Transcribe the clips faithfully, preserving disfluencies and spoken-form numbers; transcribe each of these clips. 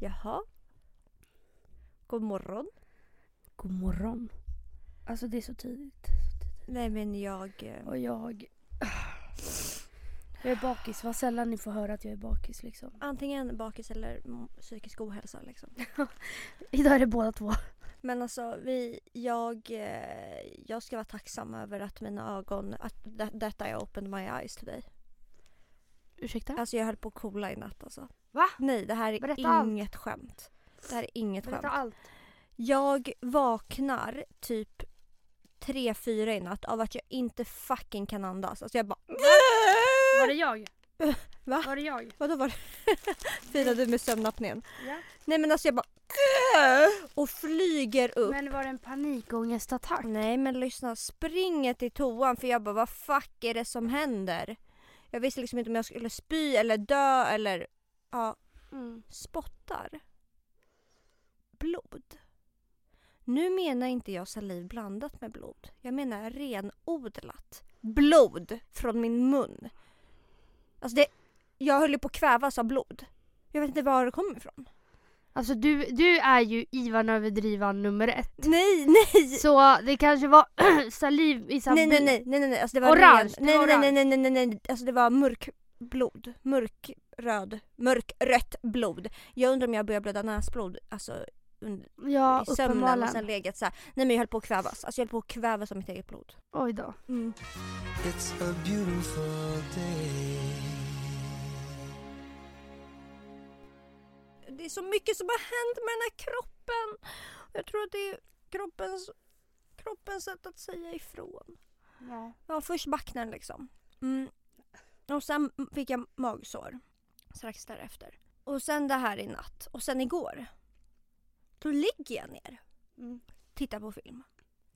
Jaha. God morgon. God morgon. Alltså det är så tidigt. Nej men jag... Och jag... Jag är bakis. Vad sällan ni får höra att jag är bakis liksom. Antingen bakis eller psykisk ohälsa liksom. Idag är det båda två. Men alltså vi, jag, jag ska vara tacksam över att mina ögon, att det, detta jag opened my eyes till dig. Ursäkta? Alltså jag höll på att kolla i natt alltså. Va? Nej, det här är Berätta inget allt. skämt. Det här är inget Berätta skämt. Allt. Jag vaknar typ tre, fyra i natt av att jag inte fucking kan andas. Alltså jag bara... Var det jag? Va? Var det jag? Vadå var det? Firade du med sömnapnén? Ja. Nej men alltså jag bara... Och flyger upp. Men var det en panikångestattack? Nej men lyssna, springer till toan för jag bara, vad fuck är det som händer? Jag visste liksom inte om jag skulle spy eller dö eller... Ja, mm. Spottar. Blod. Nu menar inte jag saliv blandat med blod. Jag menar renodlat. Blod från min mun. Alltså det, jag höll ju på att kvävas av blod. Jag vet inte var det kommer ifrån. Alltså du, du är ju Ivan överdrivan nummer ett. Nej, nej. Så det kanske var saliv i samma... Nej, nej, nej, nej, nej. Alltså det var orange. Ren, nej, nej, nej, nej, nej, nej, nej. Alltså det var mörk blod. Mörk röd. Mörk rött blod. Jag undrar om jag börjar blöda näsblod. Alltså under, ja, i sömnen och sen legat så här. Nej men jag höll på att kvävas. Alltså jag höll på att kvävas av mitt eget blod. Oj då. Mm. It's a beautiful day. Det är så mycket som har hänt med den här kroppen. Jag tror att det är kroppens, kroppens sätt att säga ifrån. Ja. Ja, först backen liksom. Mm. Och sen fick jag magsår strax därefter. Och sen det här i natt. Och sen igår. Då ligger jag ner. Mm. Tittar på film.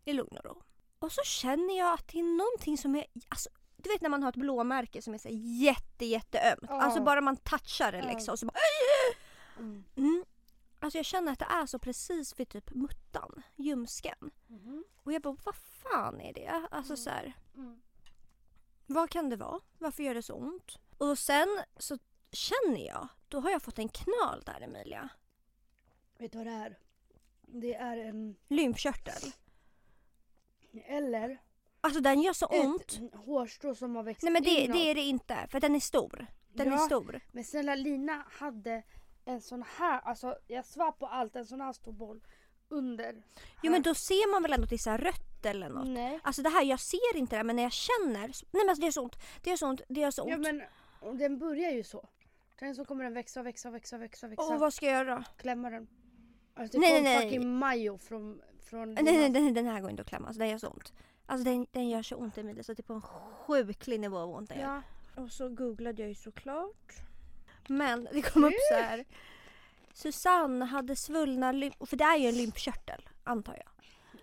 I lugn och ro. Och så känner jag att det är någonting som är... Alltså, du vet när man har ett blåmärke som är så jätte, jätteömt. Oh. Alltså bara man touchar det liksom. Oh. Och så bara... Mm. Mm. Alltså jag känner att det är så precis vid typ muttan, ljumsken. Mm. Och jag bara, vad fan är det? Alltså mm. så här, mm. vad kan det vara? Varför gör det så ont? Och sen så känner jag, då har jag fått en knöl där, Emilia. Vet du vad det är? Det är en... lymfkörtel. Eller? Alltså den gör så ett ont. Ett hårstrå som har växt. Nej men det, det är det inte, för den är stor. Den ja, är stor. Men snälla Lina hade... En sån här, alltså jag svär på allt, en sån här stor boll under. Här. Jo men då ser man väl ändå att det är så här rött eller något. Nej. Alltså det här, jag ser inte det men när jag känner, nej men alltså det är så ont, det är så ont, det är så ont. Ja men den börjar ju så. Sen så kommer den växa och växa och växa och växa. Åh, vad ska jag göra? Klämma den. Alltså det nej, nej, fucking Majo från... från nej, nej, nej, den här går inte att klämma, alltså den gör så ont. Alltså den, den gör så ont i mig, så det är på en sjuklig nivå av ont. Ja. Och så googlade jag ju såklart. Men det kom upp så här. Susanne hade svullna lymf... För det är ju en lymfkörtel, antar jag.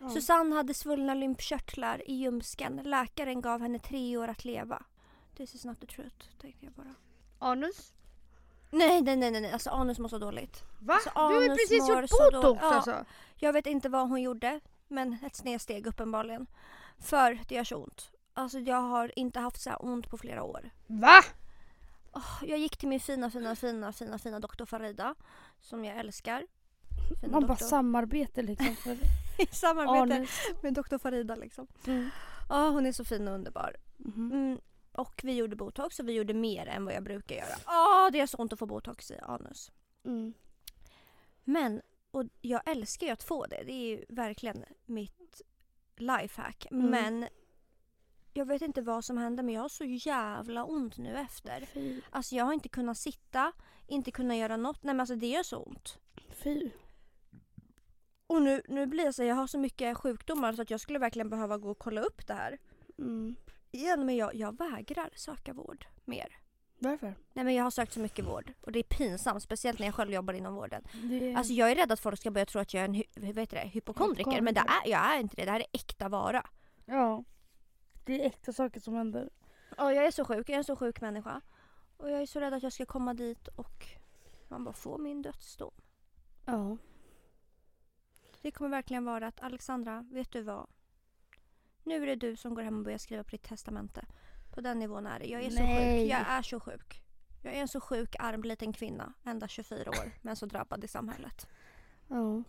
Mm. Susanne hade svullna lymfkörtlar i ljumsken. Läkaren gav henne tre år att leva. This is not the truth, tänkte jag bara. Anus? Nej, nej, nej, nej. Alltså anus mår så dåligt. Va? Alltså, du har ju precis gjort botox ja, alltså. Jag vet inte vad hon gjorde. Men ett snedsteg uppenbarligen. För det gör så ont. Alltså jag har inte haft så här ont på flera år. Va? Oh, jag gick till min fina, fina, fina, fina, fina doktor Farida. Som jag älskar. Fina man doktor. Bara samarbete liksom. För... samarbete Anus. Med doktor Farida liksom. Mm. Oh, hon är så fin och underbar. Mm. Mm. Och vi gjorde botox och vi gjorde mer än vad jag brukar göra. Oh, det är så ont att få botox i anus. Mm. Men, och jag älskar ju att få det. Det är ju verkligen mitt lifehack. Mm. Men... Jag vet inte vad som hände men jag har så jävla ont nu efter. Fy. Alltså jag har inte kunnat sitta, inte kunnat göra något. Nej men alltså det gör så ont. Fy. Och nu, nu blir det så jag har så mycket sjukdomar så att jag skulle verkligen behöva gå och kolla upp det här. Mm. Igen men jag, jag vägrar söka vård mer. Varför? Nej men jag har sökt så mycket vård och det är pinsamt speciellt när jag själv jobbar inom vården. Det... Alltså jag är rädd att folk ska börja tro att jag är en hy- vet det, hypokondriker men det är, jag är inte det. Det här är äkta vara. Ja. Det är äkta saker som händer. Ja, jag är så sjuk. Jag är en så sjuk människa. Och jag är så rädd att jag ska komma dit och man bara får min dödsdom. Ja. Det kommer verkligen vara att Alexandra, vet du vad? Nu är det du som går hem och börjar skriva på ditt testamente. På den nivån är det. Jag är Nej. så sjuk. Jag är så sjuk. Jag är en så sjuk, arm liten kvinna, ända tjugofyra år, men så drabbad i samhället. Oh.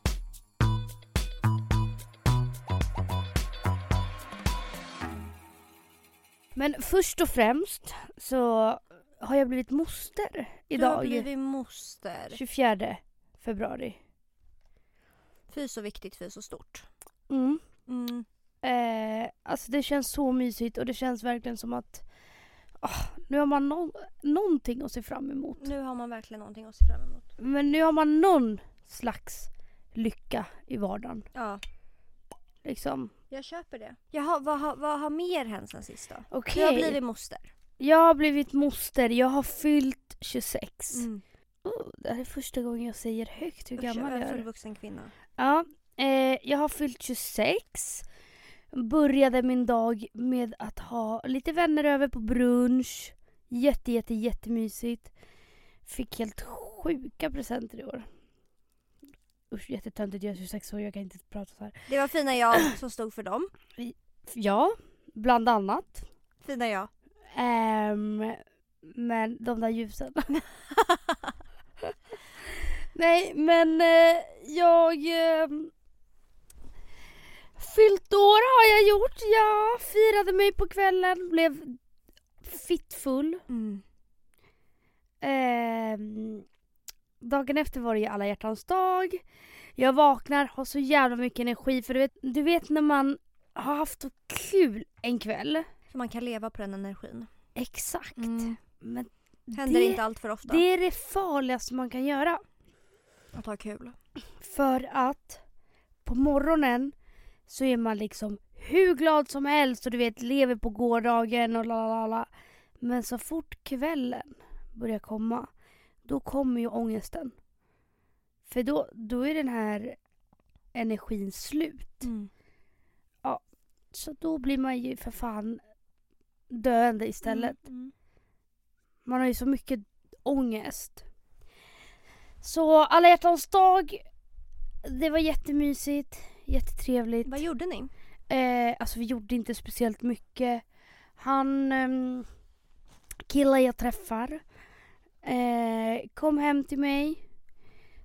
Men först och främst så har jag blivit moster idag. Du har blivit moster. tjugofjärde februari. Fy så viktigt, fy så stort. Mm. Mm. Eh, alltså det känns så mysigt och det känns verkligen som att oh, nu har man no- någonting att se fram emot. Nu har man verkligen någonting att se fram emot. Men nu har man någon slags lycka i vardagen. Ja. Liksom. Jag köper det. Jaha, vad, vad, vad har mer hänt sen sist då? Okay. Jag har blivit moster. Jag har blivit moster. Jag har fyllt tjugosex. Mm. Oh, det här är första gången jag säger högt hur gammal jag är. Jag är fullvuxen kvinna. Ja, eh, jag har fyllt tjugosex. Började min dag med att ha lite vänner över på brunch. Jätte, jätte, jättemysigt. Fick helt sjuka presenter i år. Usch, jättetöntigt. Jag är tjugosex år, jag kan inte prata så här. Det var fina jag som stod för dem. Ja, bland annat. Fina jag. Um, men de där ljusen. Nej, men eh, jag... Eh, fyllt år har jag gjort. Jag firade mig på kvällen. Blev fittfull. Mm. Eh, dagen efter var det ju alla hjärtans dag. Jag vaknar, har så jävla mycket energi. För du vet, du vet när man har haft så kul en kväll. Så man kan leva på den energin. Exakt. Mm. Men händer det, inte allt för ofta. Det är det farligaste man kan göra. Att ha kul. För att på morgonen så är man liksom hur glad som helst och du vet lever på gårdagen och lalala. Men så fort kvällen börjar komma, då kommer ju ångesten. För då, då är den här energin slut. Mm. Ja, så då blir man ju för fan döende istället. Mm, mm. Man har ju så mycket ångest. Så alla hjärtans dag, det var jättemysigt. Jättetrevligt. Vad gjorde ni? Eh, alltså vi gjorde inte speciellt mycket. Han, eh, killar jag träffar, eh, kom hem till mig.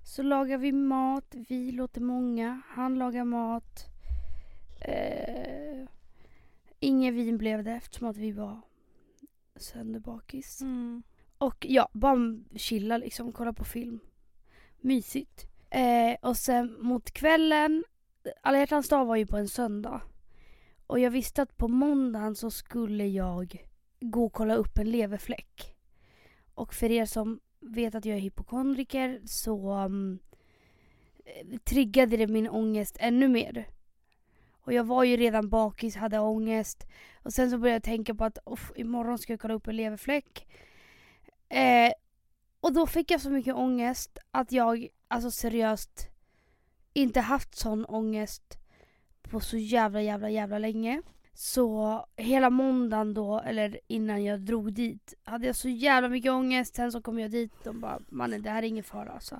Så lagar vi mat. Vi låter många. Han lagar mat. Eh, ingen vin blev det eftersom att vi var sönderbakis. Mm. Och ja, bara chilla liksom. Kolla på film. Mysigt. Eh, och sen mot kvällen. Alla hjärtans dag var ju på en söndag. Och jag visste att på måndagen så skulle jag gå och kolla upp en leverfläck. Och för er som vet att jag är hypokondriker så um, triggade det min ångest ännu mer. Och jag var ju redan bakis, hade ångest. Och sen så började jag tänka på att imorgon ska jag kolla upp en leverfläck. Eh, och då fick jag så mycket ångest att jag alltså seriöst... inte haft sån ångest på så jävla, jävla, jävla länge. Så hela måndagen då, eller innan jag drog dit, hade jag så jävla mycket ångest. Sen så kom jag dit och bara, mannen, det här är ingen fara alltså.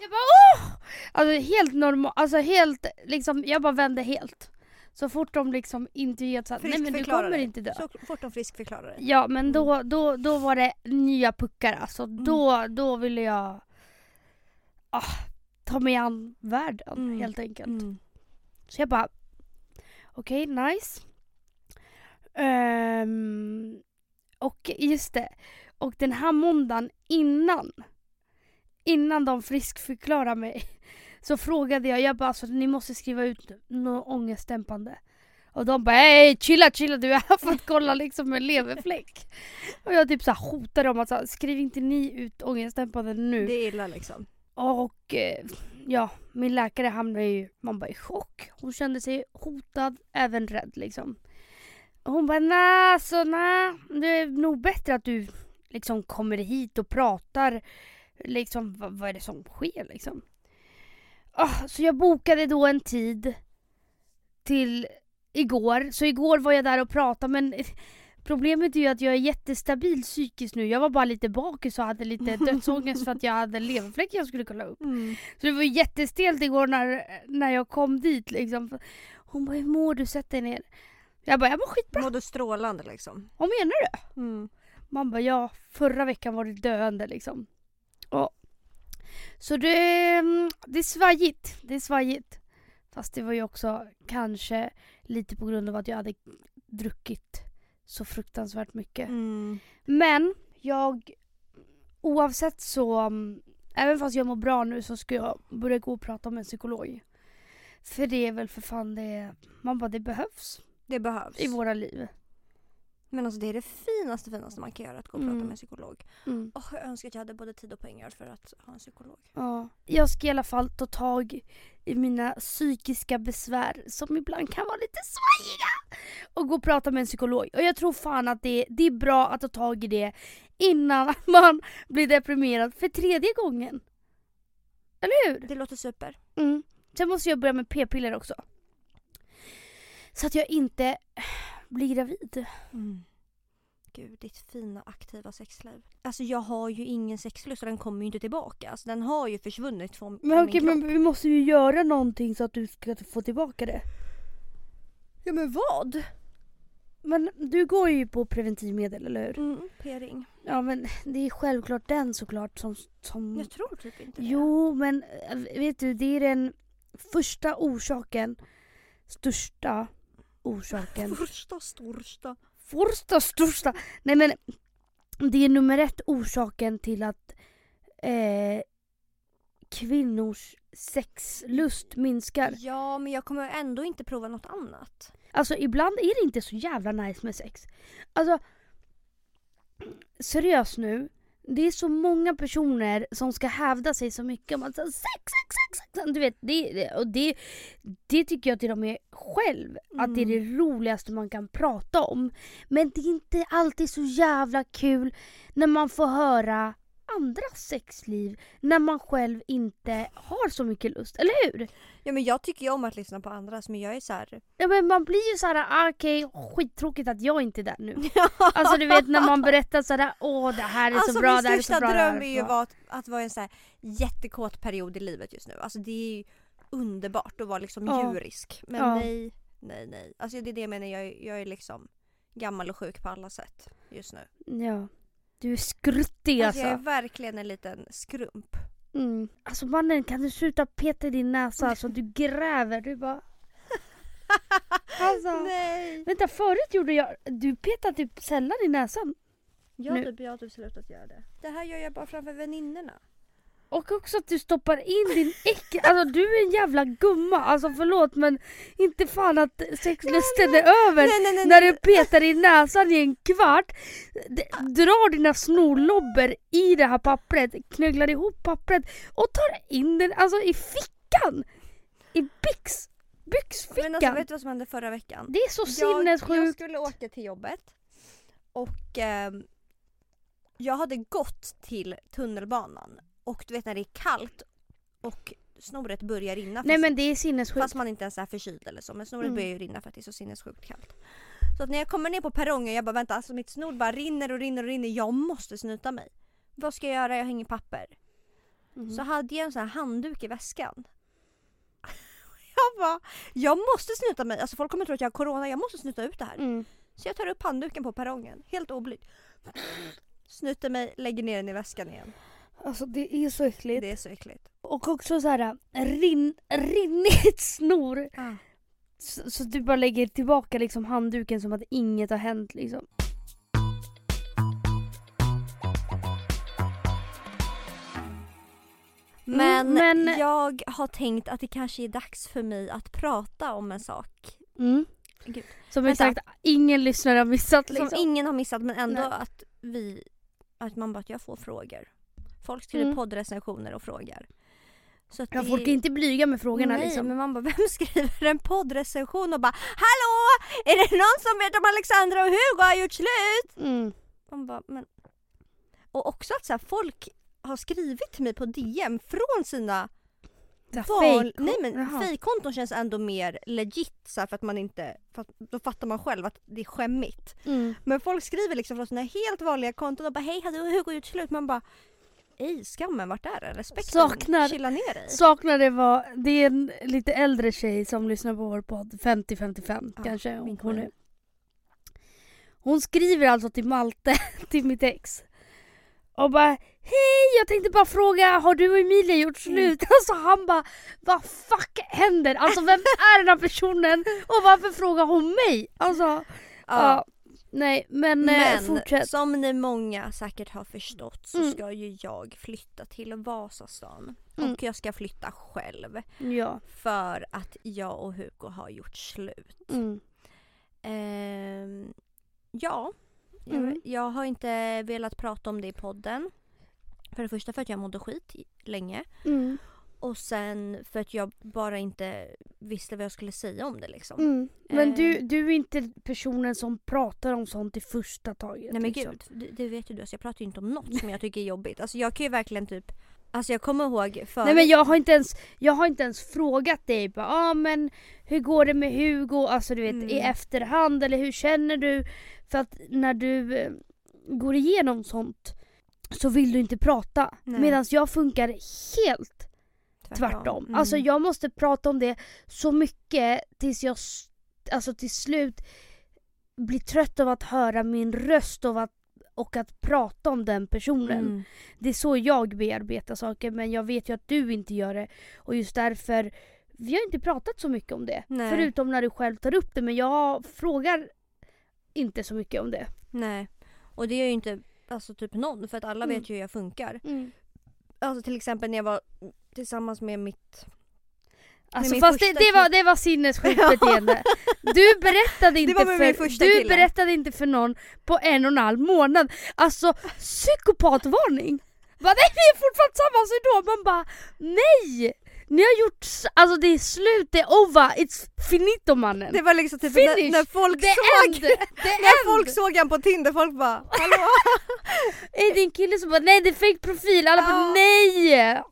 Jag bara, åh! Alltså helt normal, alltså helt, liksom, jag bara vände helt. Så fort de liksom inte vet så att, nej men du kommer det. Inte dö. Så fort de frisk förklarade det. Ja, men då, då, då var det nya puckar alltså. Mm. Då, då ville jag... Ah. Ta mig an världen, mm. helt enkelt. Mm. Så jag bara, okej, okay, nice. Um, och just det. Och den här måndagen innan, innan de friskförklarar mig, så frågade jag, jag bara, alltså, ni måste skriva ut något ångestdämpande. Och de bara, hej, chilla, chilla, du har fått kolla liksom en leverfläck. Och jag typ så här hotade dem att, så, skriv inte ni ut ångestdämpande nu. Det är illa liksom. Och ja, min läkare hamnade ju, man bara i chock. Hon kände sig hotad, även rädd liksom. Hon bara, nej, så nej, det är nog bättre att du liksom kommer hit och pratar. Liksom, vad, vad är det som sker liksom? Oh, så jag bokade då en tid till igår. Så igår var jag där och pratade, men... Problemet är ju att jag är jättestabil psykiskt nu. Jag var bara lite bakis och hade lite dödsångest för att jag hade en leverfläck jag skulle kolla upp. Mm. Så det var jättestelt igår när, när jag kom dit. Liksom. Hon bara, hur mår du? Sätt dig ner. Jag bara, jag mår skitbra. Mår du strålande liksom? Vad menar du? Mm. Man bara, ja, förra veckan var det döende liksom. Och, så det, det är svajigt. Det är svajigt. Fast det var ju också kanske lite på grund av att jag hade druckit så fruktansvärt mycket. Mm. Men jag, oavsett så, även fast jag mår bra nu så ska jag börja gå och prata med en psykolog. För det är väl för fan det, man bara, det behövs. Det behövs. I våra liv. Men alltså det är det finaste, finaste man kan göra, att gå och prata mm. med en psykolog. Mm. Och jag önskar att jag hade både tid och pengar för att ha en psykolog. Ja. Jag ska i alla fall ta tag i mina psykiska besvär som ibland kan vara lite svajiga, och gå och prata med en psykolog. Och jag tror fan att det, det är bra att ta tag i det innan man blir deprimerad för tredje gången. Eller hur? Det låter super. Mm. Sen måste jag börja med p-piller också. Så att jag inte blir gravid. Mm. Gud, ditt fina aktiva sexliv. Alltså jag har ju ingen sexlust, så den kommer ju inte tillbaka. Alltså den har ju försvunnit från, men, från okej, min kropp. Men vi måste ju göra någonting så att du ska få tillbaka det. Ja, men vad? Men du går ju på preventivmedel, eller hur? Mm, p-ring. Ja, men det är självklart den såklart som... som... Jag tror typ inte det. Jo, men vet du, det är den första orsaken. Största orsaken. Första största. Första största. Nej, men det är nummer ett orsaken till att eh, kvinnors sexlust minskar. Ja, men jag kommer ändå inte prova något annat. Alltså ibland är det inte så jävla nice med sex. Alltså seriöst nu. Det är så många personer som ska hävda sig så mycket om att säga sex, sex, sex, sex. Du vet, det, och det, det tycker jag till och med själv. Mm. Att det är det roligaste man kan prata om. Men det är inte alltid så jävla kul när man får höra andras sexliv. När man själv inte har så mycket lust, eller hur? Ja, men jag tycker ju om att lyssna på andras, men jag är så här... Ja, men man blir ju så här, ah, okej, okay, skittråkigt att jag inte är där nu. Alltså du vet, när man berättar så här, åh, det här är så alltså, bra, det här är så bra. Alltså min största dröm är ju var att, att vara en så här jättekåt period i livet just nu. Alltså det är ju underbart att vara liksom ja. djurisk. Men ja. nej, nej, nej. Alltså det är det jag menar, jag, jag är liksom gammal och sjuk på alla sätt just nu. Ja. Du är skruttig alltså. alltså. Jag är verkligen en liten skrump. Mm. Alltså mannen, kan du sluta peta i din näsa så du gräver? Du bara... Alltså, nej. Vänta, förut gjorde jag... Du petade typ sällan i näsan. Ja, typ, jag har typ slutat göra det. Det här gör jag bara framför väninnorna. Och också att du stoppar in din äck... Alltså du är en jävla gumma. Alltså förlåt, men inte fan att sexlusten är över. Nej, nej, nej, när du petar i näsan i en kvart. D- drar dina snorlobber i det här pappret. Knögglar ihop pappret. Och tar in den alltså i fickan. I byx, byxfickan. Men alltså vet du vad som hände förra veckan? Det är så sinnessjukt. Jag, jag skulle åka till jobbet. Och eh, jag hade gått till tunnelbanan. Och du vet när det är kallt och snoret börjar rinna. Fast, Nej, men det är sinnessjukt. Fast man inte ens är förkyld eller så. Men snoret mm. börjar ju rinna för att det är så sinnessjukt kallt. Så att när jag kommer ner på perrongen, jag bara vänta, alltså mitt snor bara rinner och rinner och rinner. Jag måste snyta mig. Vad ska jag göra? Jag hänger papper. Mm. Så hade jag en sån här handduk i väskan. Jag bara, jag måste snyta mig. Alltså folk kommer tro att jag har corona. Jag måste snyta ut det här. Mm. Så jag tar upp handduken på perrongen. Helt oblygt. Snyter mig, lägger ner den i väskan igen. Alltså det är så äckligt. Det är så äckligt. Och också så här rin, rinnigt snor. Ah. Så, så du bara lägger tillbaka liksom handduken som att inget har hänt liksom. Men, Men jag har tänkt att det kanske är dags för mig att prata om en sak. Mm. Gud. Som exakt ingen lyssnare har missat. Liksom. Som ingen har missat, men ändå Nej. att vi att man bara att jag får frågor. Folk skriver mm. poddrecensioner och frågar. Så att ja, det... folk är inte blyga med frågorna. Nej, liksom. Men man bara, vem skriver en poddrecension och bara, hallå, är det någon som vet om Alexandra och Hugo har gjort slut? Mm. Man bara, men... Och också att så här, folk har skrivit till mig på D M från sina val... Nej, men fejkkonton känns ändå mer legit så här, för att man inte... För att då fattar man själv att det är skämmigt. Mm. Men folk skriver liksom från sina helt vanliga konton och bara, hej, hade Hugo gjort slut? Man bara... Ej, skammen, vart är det? Respekten, saknar, chilla ner dig. Saknar det var, det är en lite äldre tjej som lyssnar på vår podd, femtio femtiofem ja, kanske. Hon, hon, är, Hon skriver alltså till Malte, till mitt ex. Och bara, hej, jag tänkte bara fråga, har du och Emilia gjort slut? Mm. Alltså han bara, vad fuck händer? Alltså vem är den här personen? Och varför frågar hon mig? Alltså, ja. ja nej, men, men eh, fortsätt. Som ni många säkert har förstått så mm. ska ju jag flytta till Vasastan. Mm. Och jag ska flytta själv. Ja. För att jag och Hugo har gjort slut. Mm. Eh, ja. Mm. Jag har inte velat prata om det i podden. För det första för att jag mådde skit länge. Mm. Och sen för att jag bara inte visste vad jag skulle säga om det liksom. Mm. Men eh. du, du är inte personen som pratar om sånt i första taget. Nej men liksom. Gud, det, det vet ju du. Alltså, jag pratar ju inte om något som jag tycker är jobbigt. Alltså jag kan ju verkligen typ... Alltså jag kommer ihåg för... Nej men jag har inte ens, jag har inte ens frågat dig. Ja ah, men hur går det med Hugo? Alltså du vet mm. i efterhand. Eller hur känner du? För att när du eh, går igenom sånt så vill du inte prata. Medan jag funkar helt tvärtom. tvärtom. Mm. Alltså jag måste prata om det så mycket tills jag alltså till slut blir trött av att höra min röst och att och att prata om den personen. Mm. Det är så jag bearbetar saker, men jag vet ju att du inte gör det. Och just därför, vi har inte pratat så mycket om det. Nej. Förutom när du själv tar upp det, men jag frågar inte så mycket om det. Nej, och det är ju inte alltså, typ någon, för att alla mm. vet ju hur jag funkar. Mm. Alltså till exempel när jag var tillsammans med mitt... Alltså fast det, det var, det var sinnessjukt beteende. Du berättade inte för du killen. berättade inte för någon på en och en halv månad. Alltså psykopatvarning. Bara, nej, vi är fortfarande tillsammans idag. Man bara nej. Ni har gjort alltså det är slut, det är over, it's finito mannen. Det var liksom typ när, när folk the såg end. när end. folk såg han på Tinder, folk bara hallå. Är det en kille som bara nej, det är fake profil. Alla bara nej.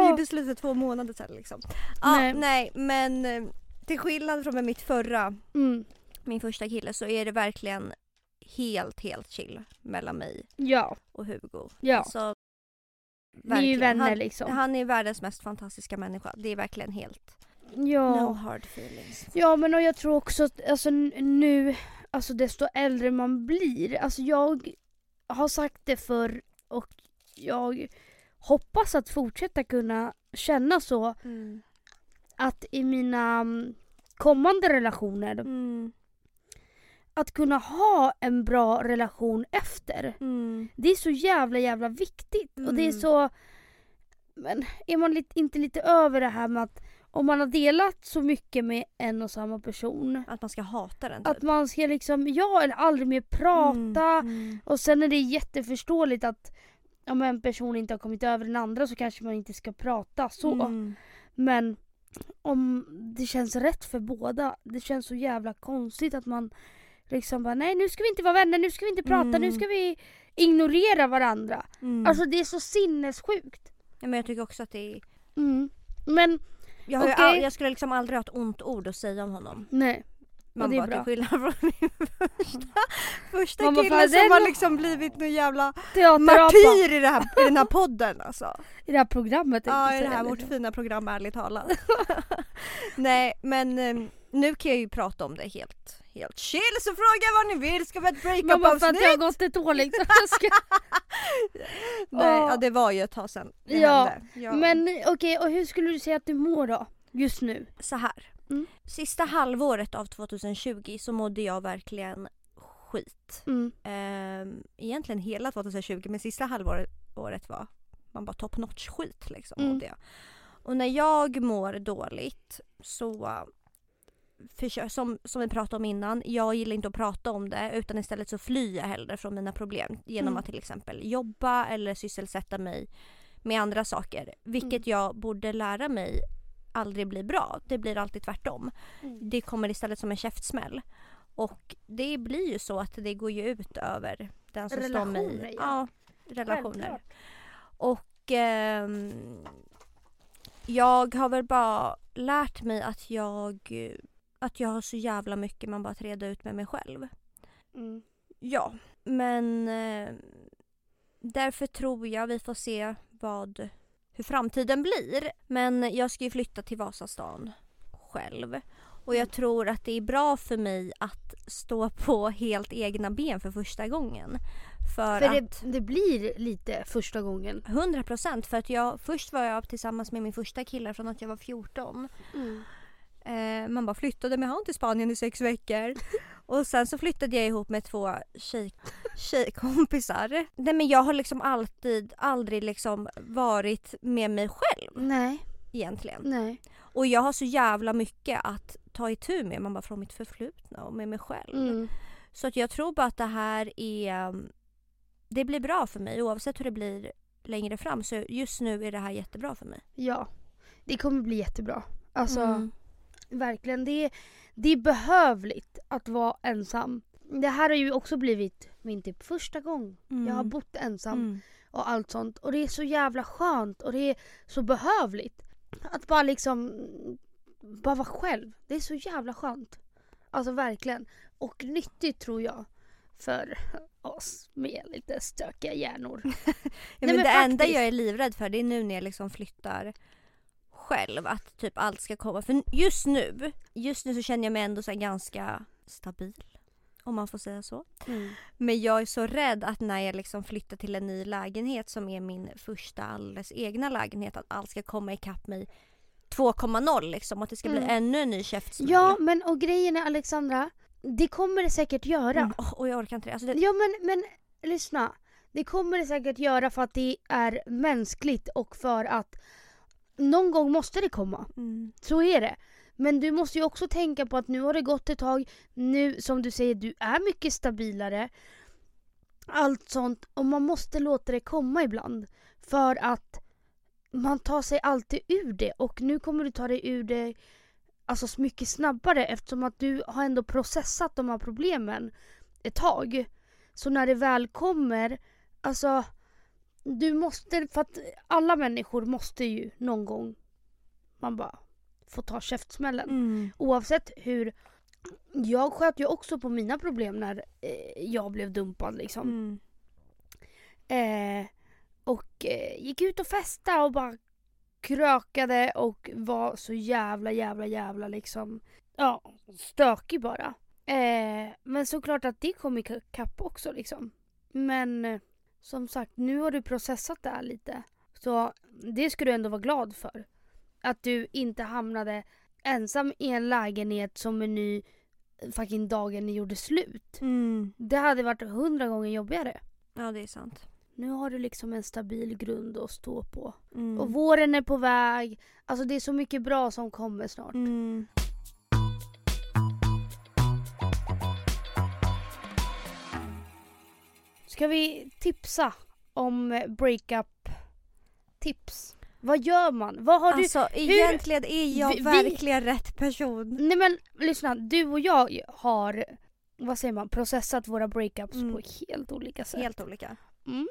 Vi gjorde slut för två månader sedan liksom. Ah, nej. nej men till skillnad från mitt förra mm. min första kille så är det verkligen helt helt chill mellan mig ja. och Hugo. Ja. Alltså, ni är ju vänner han, liksom. Han är världens mest fantastiska människa. Det är verkligen helt ja. no hard feelings. Ja men och jag tror också att alltså, nu alltså, desto äldre man blir. Alltså jag har sagt det förr och jag hoppas att fortsätta kunna känna så mm. att i mina kommande relationer mm. att kunna ha en bra relation efter. Mm. Det är så jävla jävla viktigt mm. och det är så men är man lite, inte lite över det här med att om man har delat så mycket med en och samma person. Att man ska hata den. Typ. Att man ska liksom ja eller aldrig mer prata mm. Mm. och sen är det jätteförståeligt att om en person inte har kommit över den andra så kanske man inte ska prata så. Mm. Men om det känns rätt för båda, det känns så jävla konstigt att man liksom bara, nej nu ska vi inte vara vänner, nu ska vi inte prata, mm. nu ska vi ignorera varandra. Mm. Alltså det är så sinnessjukt. Ja, men jag tycker också att det är... Mm. Men, jag, har okay. ju all, jag skulle liksom aldrig ha ett ont ord att säga om honom. Nej. Man bara till skillnad från min första, första killen bara, som har liksom blivit någon jävla martyr i, det här, i den här podden. Alltså. I det här programmet. Ja, i det här liksom. Vårt fina program, ärligt talat. Nej, men nu kan jag ju prata om det helt, helt chill. Så fråga vad ni vill. Ska vi ha ett break-up-avsnitt? För att jag har gått ett år liksom. Nej, ja, det var ju ett tag sedan det ja, hände. Ja. Men okej, okay, och hur skulle du säga att du mår då? Just nu. Så här. Mm. Sista halvåret av tjugohundratjugo så mådde jag verkligen skit. Mm. Ehm, egentligen hela tjugohundratjugo, men sista halvåret var man bara top notch skit liksom. Mm. Det. Och när jag mår dåligt så för, som, som vi pratade om innan, jag gillar inte att prata om det utan istället så flyr jag hellre från mina problem genom mm. att till exempel jobba eller sysselsätta mig med andra saker. Vilket mm. jag borde lära mig aldrig blir bra. Det blir alltid tvärtom. Mm. Det kommer istället som en käftsmäll. Och det blir ju så att det går ju ut över den som står med i ja, relationer. Självklart. Och eh, jag har väl bara lärt mig att jag att jag har så jävla mycket man bara träder ut med mig själv. Mm. Ja, men eh, därför tror jag vi får se vad hur framtiden blir. Men jag ska ju flytta till Vasastan själv. Och jag tror att det är bra för mig att stå på helt egna ben för första gången. För, för att det, det blir lite första gången. hundra procent. För att jag, först var jag tillsammans med min första kille från att jag var fjorton. Mm. Eh, man bara flyttade med han till Spanien i sex veckor. Och sen så flyttade jag ihop med två tjej, tjejkompisar. Nej, men jag har liksom alltid, aldrig liksom varit med mig själv. Nej. Egentligen. Nej. Och jag har så jävla mycket att ta itu med. Man bara från mitt förflutna och med mig själv. Mm. Så att jag tror bara att det här är... Det blir bra för mig oavsett hur det blir längre fram. Så just nu är det här jättebra för mig. Ja, det kommer bli jättebra. Alltså, mm. verkligen. Det är, det är behövligt att vara ensam. Det här har ju också blivit min typ första gång. Mm. Jag har bott ensam mm. och allt sånt. Och det är så jävla skönt. Och det är så behövligt. Att bara liksom bara vara själv. Det är så jävla skönt. Alltså verkligen. Och nyttigt tror jag. För oss med lite stökiga hjärnor. ja, men Nej, men det faktiskt... enda jag är livrädd för det är nu när jag liksom flyttar själv. Att typ allt ska komma. För just nu, just nu så känner jag mig ändå så här ganska stabil. Om man får säga så. Mm. Men jag är så rädd att när jag liksom flyttar till en ny lägenhet som är min första alldeles egna lägenhet. Att allt ska komma ikapp mig två komma noll liksom. Att det ska mm. bli ännu en ny käftsmäll. Ja, men och grejen är Alexandra. Det kommer det säkert göra. Mm, och jag orkar inte det. Alltså det... Ja, men, men lyssna. Det kommer det säkert göra för att det är mänskligt och för att någon gång måste det komma. Mm. Så är det. Men du måste ju också tänka på att nu har det gått ett tag. Nu, som du säger, du är mycket stabilare. Allt sånt. Och man måste låta det komma ibland. För att man tar sig alltid ur det. Och nu kommer du ta dig ur det... Alltså mycket snabbare eftersom att du har ändå processat de här problemen ett tag. Så när det väl kommer, alltså du måste, för att alla människor måste ju någon gång man bara får ta käftsmällen. Mm. Oavsett hur, jag sköt ju också på mina problem när eh, jag blev dumpad liksom. Mm. Eh, och eh, gick ut och festa och bara krökade och var så jävla, jävla, jävla liksom ja, stökig bara. Eh, men såklart att det kom i kapp också liksom. Men eh, som sagt, nu har du processat det här lite. Så det ska du ändå vara glad för. Att du inte hamnade ensam i en lägenhet som en ny fucking dagen ni gjorde slut. Mm. Det hade varit hundra gånger jobbigare. Ja, det är sant. Nu har du liksom en stabil grund att stå på. Mm. Och våren är på väg. Alltså det är så mycket bra som kommer snart. Mm. Ska vi tipsa om breakup-tips? Vad gör man? Vad har alltså, du? Egentligen är jag vi, verkligen vi... rätt person. Nej men lyssna, du och jag har, vad säger man, processat våra breakups mm. på helt olika sätt. Helt olika. Mm.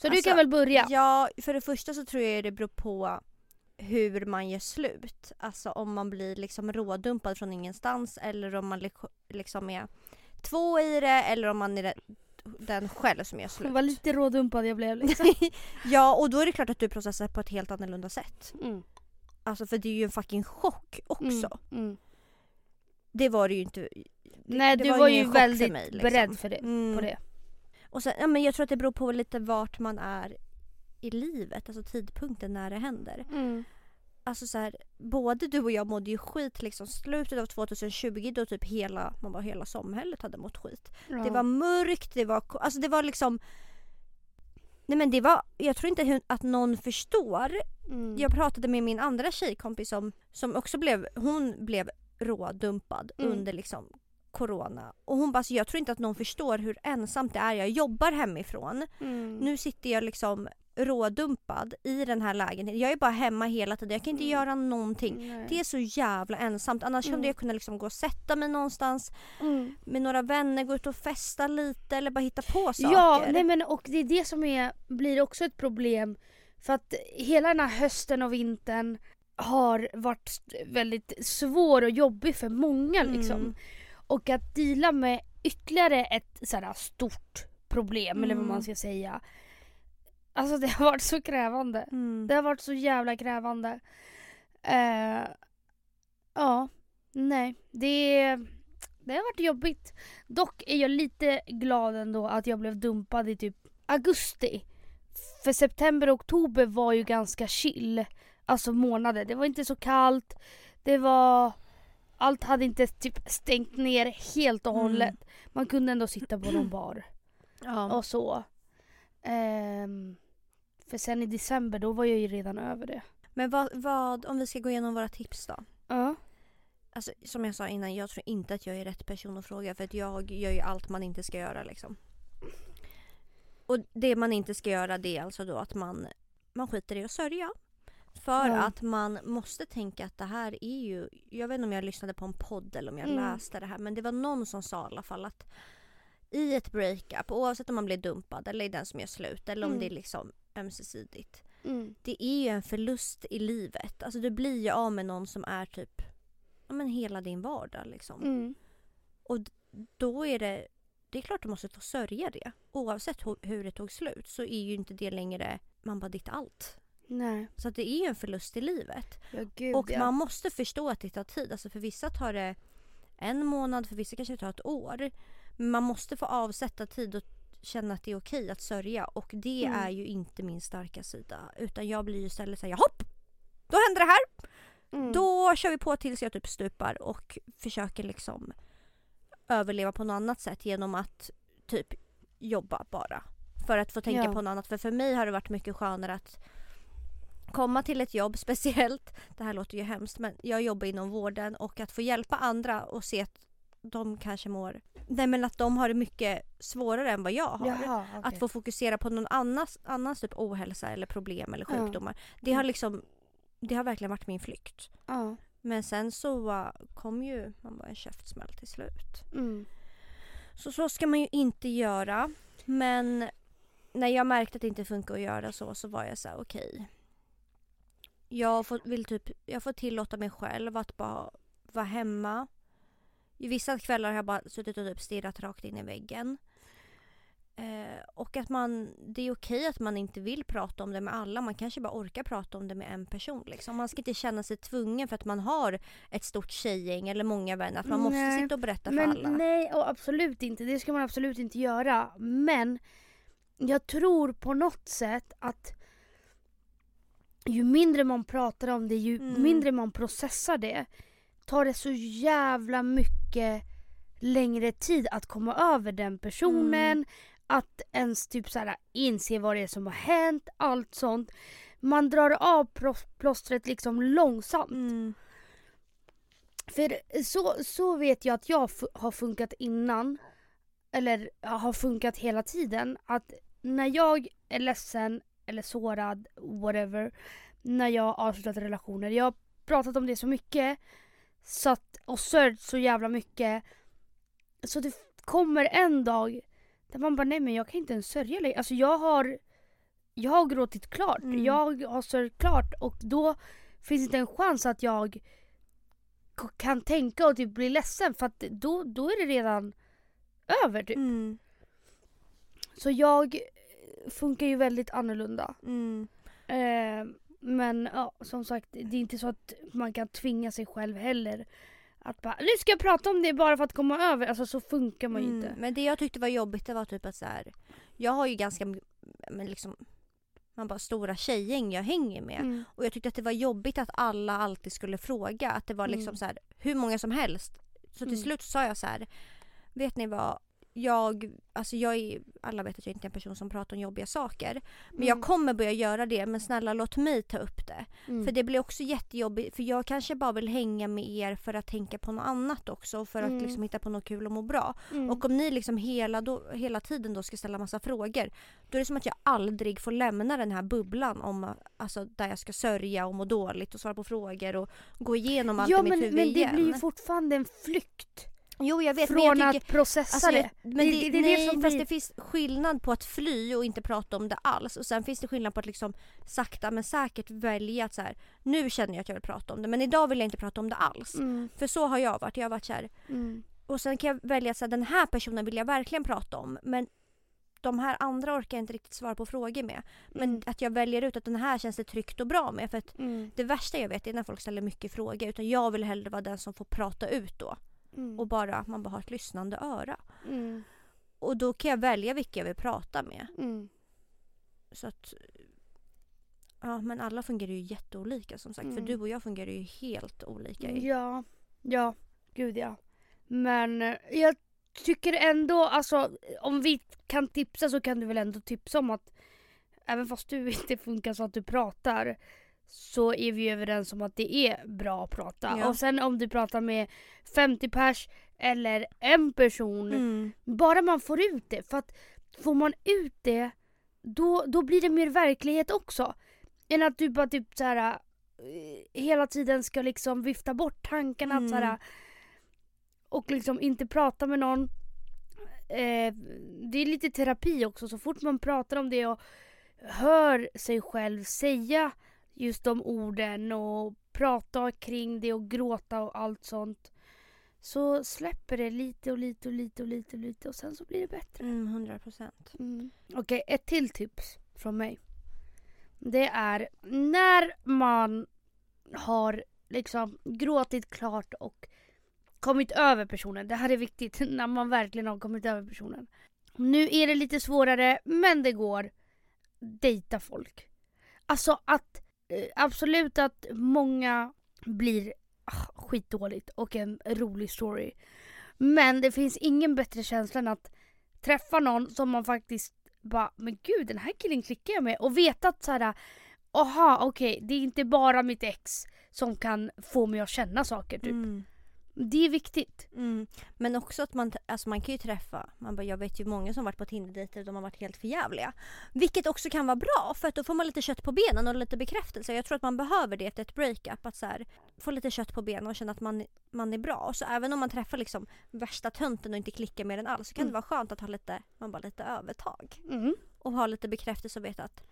Så alltså, du kan väl börja? Ja, för det första så tror jag det beror på hur man gör slut. Alltså om man blir liksom rådumpad från ingenstans eller om man liksom är två i det eller om man är den själv som gör slut. Det var lite rådumpad jag blev liksom. Ja, och då är det klart att du processar på ett helt annorlunda sätt. Mm. Alltså för det är ju en fucking chock också. Mm, mm. Det var det ju inte. Nej, det, det du var, var ju väldigt för mig, liksom. Beredd för det, mm. på det. Och sen, ja, men jag tror att det beror på lite vart man är i livet. Alltså tidpunkten när det händer. Mm. Alltså så här, både du och jag mådde ju skit liksom slutet av tjugohundratjugo då typ hela, man bara, hela samhället hade mått skit. Ja. Det var mörkt, det var, alltså det var liksom... Nej men det var, jag tror inte att någon förstår. Mm. Jag pratade med min andra tjejkompis som, som också blev, hon blev rådumpad mm. under liksom... corona. Och hon bara, så jag tror inte att någon förstår hur ensamt det är. Jag jobbar hemifrån. Mm. Nu sitter jag liksom rådumpad i den här lägenheten. Jag är bara hemma hela tiden. Jag kan inte mm. göra någonting. Nej. Det är så jävla ensamt. Annars mm. kunde jag kunna liksom gå och sätta mig någonstans mm. med några vänner, gå ut och festa lite eller bara hitta på saker. Ja, nej men och det är det som är, blir också ett problem för att hela den här hösten och vintern har varit väldigt svår och jobbig för många liksom. Mm. Och att dela med ytterligare ett sådär stort problem, mm. eller vad man ska säga. Alltså det har varit så krävande. Mm. Det har varit så jävla krävande. Uh, ja, Nej, det, det har varit jobbigt. Dock är jag lite glad ändå att jag blev dumpad i typ augusti. För september och oktober var ju ganska chill. Alltså månader. Det var inte så kallt. Det var... Allt hade inte typ stängt ner helt och hållet. Mm. Man kunde ändå sitta på någon bar. Ja. Och så. Ehm, för sen i december, då var jag ju redan över det. Men vad, vad om vi ska gå igenom våra tips då? Ja. Alltså, som jag sa innan, jag tror inte att jag är rätt person att fråga. För att jag gör ju allt man inte ska göra liksom. Och det man inte ska göra, det är alltså då att man, man skiter i att sörja. För ja. Att man måste tänka att det här är ju... Jag vet inte om jag lyssnade på en podd eller om jag mm. läste det här. Men det var någon som sa i alla fall att i ett breakup, oavsett om man blir dumpad eller i den som gör slut eller om mm. det är liksom ömsesidigt. Mm. Det är ju en förlust i livet. Alltså du blir ju av med någon som är typ... Ja, men hela din vardag liksom. Mm. Och då är det... Det är klart du måste få sörja det. Oavsett hur det tog slut så är ju inte det längre man bara ditt allt. Nej. Så att det är ju en förlust i livet. Ja, gud, och ja. Man måste förstå att det tar tid. Alltså för vissa tar det en månad, för vissa kanske det tar ett år. Men man måste få avsätta tid och känna att det är okej att sörja. Och det mm. är ju inte min starka sida. Utan jag blir ju istället så här, hopp! Då händer det här! Mm. Då kör vi på tills jag typ stupar och försöker liksom överleva på något annat sätt genom att typ jobba bara. För att få tänka ja. På något annat. För för mig har det varit mycket skönare att komma till ett jobb, speciellt, det här låter ju hemskt, men jag jobbar inom vården och att få hjälpa andra och se att de kanske mår, nej men att de har det mycket svårare än vad jag har. Jaha, okay. Att få fokusera på någon annans, annans typ ohälsa eller problem eller sjukdomar. Mm. Det har liksom, det har verkligen varit min flykt. Mm. Men sen så kom ju, man var en käftsmäll till slut. Mm. Så så ska man ju inte göra, men när jag märkte att det inte funkar att göra så, så var jag så här, okej. Okay. Jag får, vill typ, jag får tillåta mig själv att bara vara hemma. I vissa kvällar har jag bara suttit och typ stirrat rakt in i väggen. Eh, och att man, det är okej att man inte vill prata om det med alla. Man kanske bara orkar prata om det med en person. Liksom. Man ska inte känna sig tvungen för att man har ett stort tjejgäng eller många vänner. Att man nej, måste sitta och berätta för men, alla. Nej, och absolut inte. Det ska man absolut inte göra. Men jag tror på något sätt att ju mindre man pratar om det, ju mm. mindre man processar det, tar det så jävla mycket längre tid att komma över den personen, mm. att ens typ så här inse vad det är som har hänt, allt sånt. Man drar av plåstret liksom långsamt. Mm. För så, så vet jag att jag f- har funkat innan, eller har funkat hela tiden, att när jag är ledsen eller sårad, whatever, när jag avslutat relationer. Jag har pratat om det så mycket så att, och sörjt så jävla mycket, så det kommer en dag där man bara, nej men jag kan inte ens sörja längre. Alltså jag har jag har gråtit klart, mm. jag har sörjt klart, och då finns inte en chans att jag kan tänka och typ bli ledsen, för att då, då är det redan över typ. Mm. Så jag funkar ju väldigt annorlunda. Mm. Eh, men ja, som sagt, det är inte så att man kan tvinga sig själv heller att bara, nu ska jag prata om det bara för att komma över. Alltså så funkar man ju mm. inte. Men det jag tyckte var jobbigt, det var typ att så här, jag har ju ganska, men liksom man bara stora tjejgäng jag hänger med. Mm. Och jag tyckte att det var jobbigt att alla alltid skulle fråga, att det var liksom mm. så här, hur många som helst. Så till mm. slut sa jag så här, vet ni vad, Jag, alltså jag är, alla vet att jag inte är en person som pratar om jobbiga saker. Men mm. jag kommer börja göra det. Men snälla, låt mig ta upp det. Mm. För det blir också jättejobbigt. För jag kanske bara vill hänga med er för att tänka på något annat också. För att mm. liksom hitta på något kul och må bra. Mm. Och om ni liksom hela, då, hela tiden då ska ställa massa frågor. Då är det som att jag aldrig får lämna den här bubblan. Om, alltså, där jag ska sörja och må dåligt. Och svara på frågor. Och gå igenom allt ja, i mitt men, huvud men igen. Ja, men det blir ju fortfarande en flykt. Jo, jag vet, från men jag tycker, att processa alltså, det. Men det, det, det, nej, det, som fast det finns skillnad på att fly och inte prata om det alls. Och sen finns det skillnad på att liksom sakta men säkert välja att så här, nu känner jag att jag vill prata om det, men idag vill jag inte prata om det alls. Mm. För så har jag varit. Jag har varit så här, mm. och sen kan jag välja att så här, den här personen vill jag verkligen prata om, men de här andra orkar jag inte riktigt svara på frågor med. Men mm. att jag väljer ut att den här känns det tryggt och bra med. För att mm. det värsta jag vet är när folk ställer mycket frågor. Utan jag vill hellre vara den som får prata ut då. Mm. Och bara, man bara har ett lyssnande öra. Mm. Och då kan jag välja vilka jag vill prata med. Mm. Så att... Ja, men alla fungerar ju jätteolika som sagt. Mm. För du och jag fungerar ju helt olika. Ja, ja. Gud ja. Men jag tycker ändå, alltså om vi kan tipsa så kan du väl ändå tipsa om att även fast du inte funkar så att du pratar så är vi överens om att det är bra att prata. Ja. Och sen om du pratar med femtio pers eller en person, mm. bara man får ut det. För att får man ut det, då, då blir det mer verklighet också. Än att du bara typ så här hela tiden ska liksom vifta bort tankarna mm. så här, och liksom inte prata med någon. Eh, det är lite terapi också. Så fort man pratar om det och hör sig själv säga just de orden och prata kring det och gråta och allt sånt så släpper det lite och lite och lite och lite och lite och sen så blir det bättre. Mm, hundra procent. Mm. Okej, ett till tips från mig. Det är när man har liksom gråtit klart och kommit över personen. Det här är viktigt, när man verkligen har kommit över personen. Nu är det lite svårare, men det går. Dejta folk. Alltså att, absolut att många blir ah, skitdåligt och en rolig story. Men det finns ingen bättre känsla än att träffa någon som man faktiskt bara, men gud, den här killen klickar jag med. Och vet att så här, aha, okej, okay, det är inte bara mitt ex som kan få mig att känna saker typ. Mm. Det är viktigt. Mm. Men också att man, alltså man kan ju träffa, man bara, jag vet ju många som varit på Tinder-dejter och de har varit helt förjävliga. Vilket också kan vara bra, för att då får man lite kött på benen och lite bekräftelse. Jag tror att man behöver det efter ett breakup, att så här, få lite kött på benen och känna att man, man är bra. Så även om man träffar liksom värsta tönten och inte klickar med den alls så kan mm. det vara skönt att ha lite, man bara lite övertag. Mm. Och ha lite bekräftelse och veta att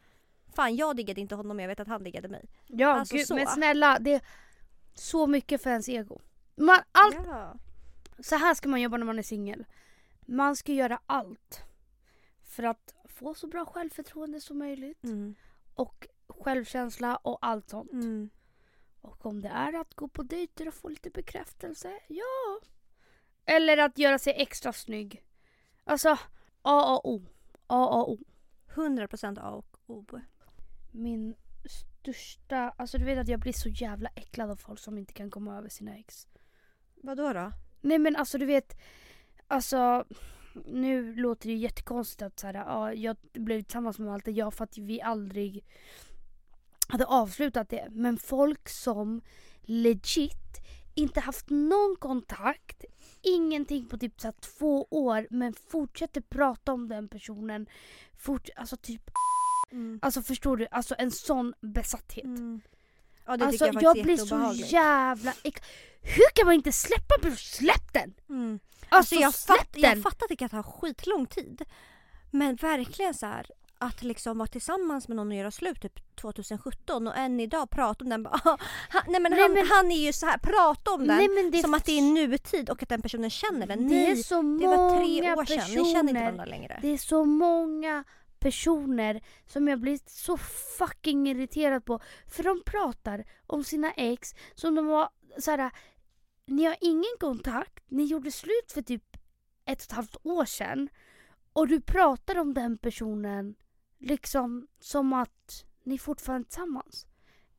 fan, jag diggade inte honom, jag vet att han diggade mig. Ja, alltså, gud, så. Men snälla, det är så mycket för ens ego. Man, allt. Ja. Så här ska man jobba när man är singel. Man ska göra allt för att få så bra självförtroende som möjligt mm. och självkänsla och allt sånt. Mm. Och om det är att gå på dejter och få lite bekräftelse, ja. Eller att göra sig extra snygg. Alltså A och O. A och O. hundra procent A och O. Min största, alltså du vet att jag blir så jävla äcklad av folk som inte kan komma över sina ex. Vadå då? Nej men alltså du vet, alltså nu låter det jättekonstigt att så här, ja, jag blev tillsammans med allt det jag för att vi aldrig hade avslutat det. Men folk som legit inte haft någon kontakt, ingenting på typ så här, två år men fortsätter prata om den personen. Fort, alltså typ mm. alltså förstår du, alltså en sån besatthet. Mm. Ja, det alltså jag, jag blir så jävla äck... Hur kan man inte släppa på släpp den? Mm. Alltså, alltså jag fattar jag fattar att det kan ta skitlång tid. Men verkligen så här att liksom vara tillsammans med någon och göra slut typ tjugo sjutton och än idag prata om den. han, nej, men, nej han, men han är ju så här, prata om den nej, men det som f- att det är nutid och att den personen känner den. Det är så många det var tre år sedan. Ni känner inte varandra längre. Det är så många personer som jag blir så fucking irriterad på. För de pratar om sina ex som de var såhär, ni har ingen kontakt, ni gjorde slut för typ ett och ett halvt år sedan och du pratar om den personen liksom som att ni fortfarande är tillsammans.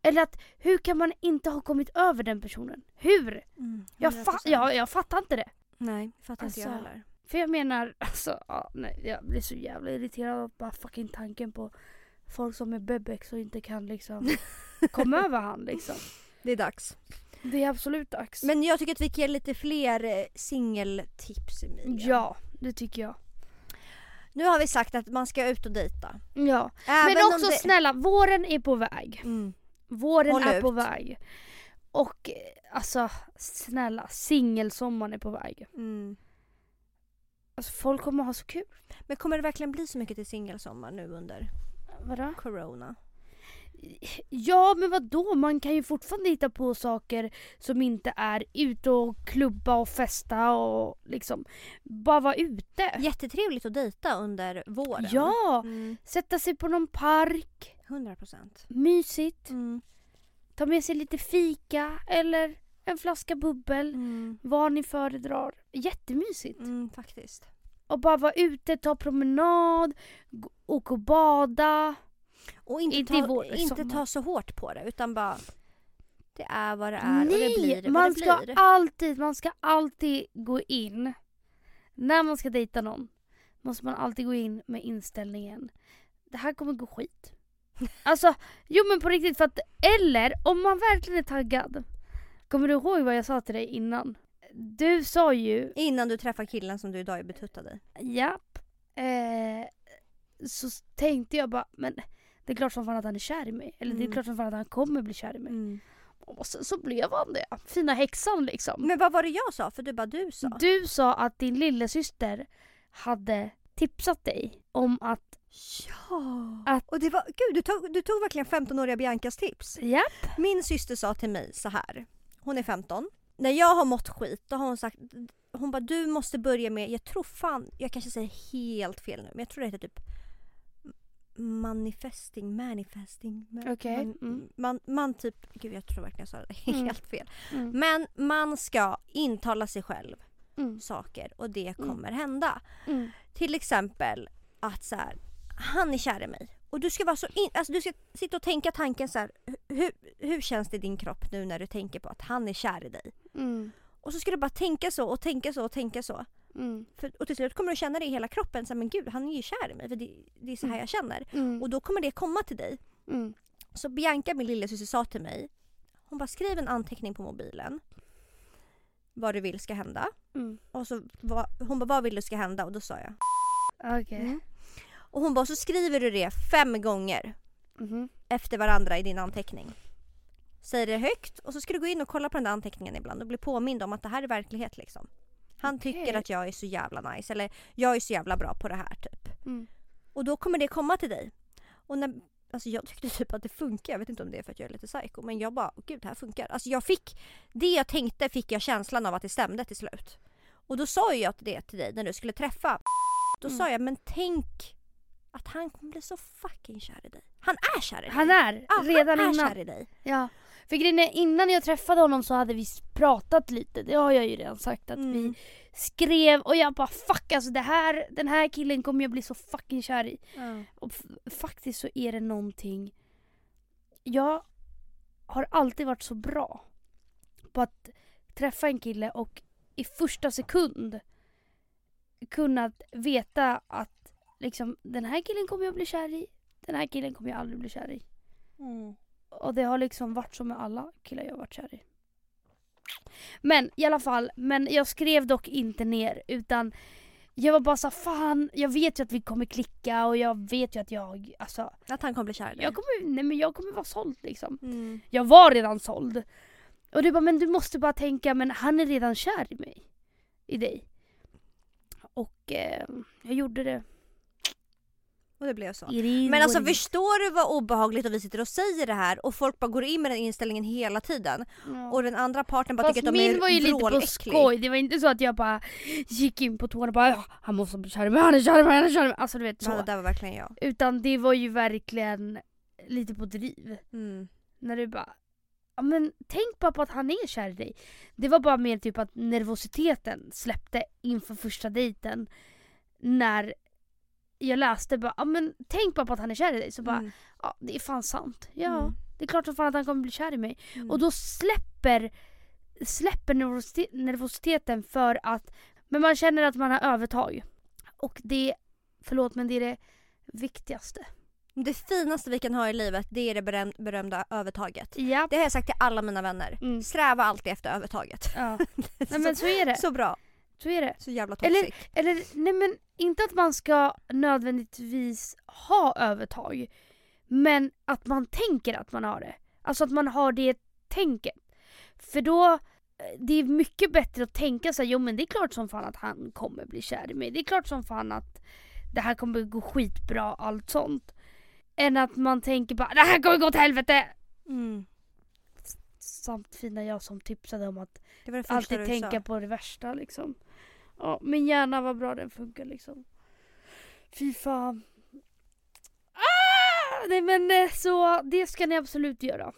Eller att hur kan man inte ha kommit över den personen? Hur? Mm, jag, fa- jag, jag fattar inte det. Nej, jag fattar alltså, inte jag heller. För jag menar, alltså, ja, nej, jag blir så jävla irriterad av bara fucking tanken på folk som är bebex och inte kan liksom komma över han liksom. Det är dags. Det är absolut dags. Men jag tycker att vi kan ge lite fler singeltips, Emilia. Ja, det tycker jag. Nu har vi sagt att man ska ut och dejta. Ja, även men också det... snälla, våren är på väg. Mm. Våren Håll är ut. på väg. Och alltså, snälla, singelsommaren är på väg. Mm. Alltså folk kommer ha så kul. Men kommer det verkligen bli så mycket till singelsommar nu under Vadå? corona? Ja, men vadå? Man kan ju fortfarande hitta på saker som inte är ut och klubba och festa och liksom bara vara ute. Jättetrevligt att dejta under våren. Ja, mm. Sätta sig på någon park. hundra procent. Mysigt. Mm. Ta med sig lite fika eller en flaska bubbel. Mm. Vad ni föredrar. Jättemysigt. Mm, faktiskt. Och bara vara ute, ta promenad, åka och bada. Och inte, ta, vår, inte ta så hårt på det, utan bara det är vad det är. Nej, och det blir, man, det ska blir. Alltid, man ska alltid gå in. När man ska dejta någon måste man alltid gå in med inställningen: det här kommer gå skit. Alltså, jo men på riktigt, för att, eller om man verkligen är taggad. Kommer du ihåg vad jag sa till dig innan? Du sa ju... Innan du träffade killen som du idag är betuttad i. Japp. Eh, så tänkte jag bara, men det är klart som fan att han är kär i mig. Eller mm. det är klart som fan att han kommer bli kär i mig. Mm. Och så, så blev han det. Fina häxan liksom. Men vad var det jag sa? För du bara du sa. Du sa att din lillasyster hade tipsat dig om att... Ja. Att... Och det var... Gud, du tog, du tog verkligen femtonåriga Biancas tips. Japp. Min syster sa till mig så här. Hon är femton. När jag har mått skit, då har hon sagt, hon bara, du måste börja med, jag tror fan, jag kanske säger helt fel nu, men jag tror det heter typ manifesting, manifesting. Man, okay. mm. man, man, man typ, gud jag tror verkligen jag sa det mm. helt fel. Mm. Men man ska intala sig själv mm. saker och det kommer mm. hända. Mm. Till exempel att så här, han är kär i mig. Och du ska vara så in, alltså du ska sitta och tänka tanken så här, hur, hur känns det i din kropp nu när du tänker på att han är kär i dig? Mm. Och så ska du bara tänka så och tänka så och tänka så. Mm. För, och till slut kommer du känna det i hela kroppen så här, men gud, han är ju kär i mig, för det, det är så här jag känner. Mm. Och då kommer det komma till dig. Mm. Så Bianca, min lillasyster, sa till mig, hon bara, skriv en anteckning på mobilen vad du vill ska hända. Mm. Och så va, hon bara, vad vill du ska hända? Och då sa jag okej. Okay. Mm. Och hon bara, så skriver du det fem gånger mm-hmm. efter varandra i din anteckning. Säger det högt och så ska du gå in och kolla på den där anteckningen ibland och bli påmind om att det här är verklighet liksom. Han okay. tycker att jag är så jävla nice, eller jag är så jävla bra på det här typ. Mm. Och då kommer det komma till dig. Och när, alltså jag tyckte typ att det funkar, jag vet inte om det är för att jag är lite psycho, men jag bara, gud det här funkar. Alltså jag fick, det jag tänkte fick jag känslan av att det stämde till slut. Och då sa jag det till dig när du skulle träffa. Då mm. sa jag, men tänk att han kommer bli så fucking kär i dig. Han är kär i dig. Han är ja, redan han är innan. Kär i dig. Ja. För grejen är, innan jag träffade honom så hade vi pratat lite. Det har jag ju redan sagt att mm. vi skrev och jag bara fuck, alltså det här, den här killen kommer jag bli så fucking kär i. Mm. Och f- faktiskt så är det någonting, jag har alltid varit så bra på att träffa en kille och i första sekund kunnat veta att liksom, den här killen kommer jag bli kär i. Den här killen kommer jag aldrig bli kär i. Mm. Och det har liksom varit som med alla killar jag har varit kär i. Men i alla fall, men jag skrev dock inte ner, utan jag var bara så fan, jag vet ju att vi kommer klicka och jag vet ju att jag, alltså, att han kommer bli kär i dig. Jag kommer, nej men jag kommer vara såld liksom. Mm. Jag var redan såld. Och du bara, men du måste bara tänka, men han är redan kär i mig. I dig. Och eh, jag gjorde det. Och det blev så. Men alltså förstår du vad obehagligt att vi sitter och säger det här och folk bara går in med den inställningen hela tiden. Ja. Och den andra parten bara fast tycker att de är vråläcklig. Fast min var ju lite på skoj. Det var inte så att jag bara gick in på tårna och bara han måste bli kär i mig, han är kär i mig, han är kär i mig. Alltså du vet så. Ja, det där var verkligen jag. Utan det var ju verkligen lite på driv. Mm. När du bara ja, men tänk bara på att han är kär i dig. Det var bara mer typ att nervositeten släppte inför första dejten när jag läste bara, ah, men tänk bara på att han är kär i dig. Så bara, mm. ah, det är fan sant. Ja, mm. det är klart att han kommer bli kär i mig. Mm. Och då släpper släpper nervositeten för att, men man känner att man har övertag. Och det, förlåt men det är det viktigaste. Det finaste vi kan ha i livet, det är det beröm, berömda övertaget. Yep. Det har jag sagt till alla mina vänner. Mm. Sträva alltid efter övertaget. Ja. så, nej, men så är det. Så bra. Så är det. Så jävla toxic. Eller, eller, nej men inte att man ska nödvändigtvis ha övertag. Men att man tänker att man har det. Alltså att man har det tänket. För då, det är mycket bättre att tänka så här, jo men det är klart som fan att han kommer bli kär i mig. Det är klart som fan att det här kommer gå skitbra, allt sånt. än att man tänker bara, det här kommer gå till helvete. Mm. Samt fina jag som tipsade om att det var det alltid tänka sa. På det värsta liksom. Ja, min hjärna var bra, den funkar liksom. Fy fan. Ah! Nej men så det ska ni absolut göra.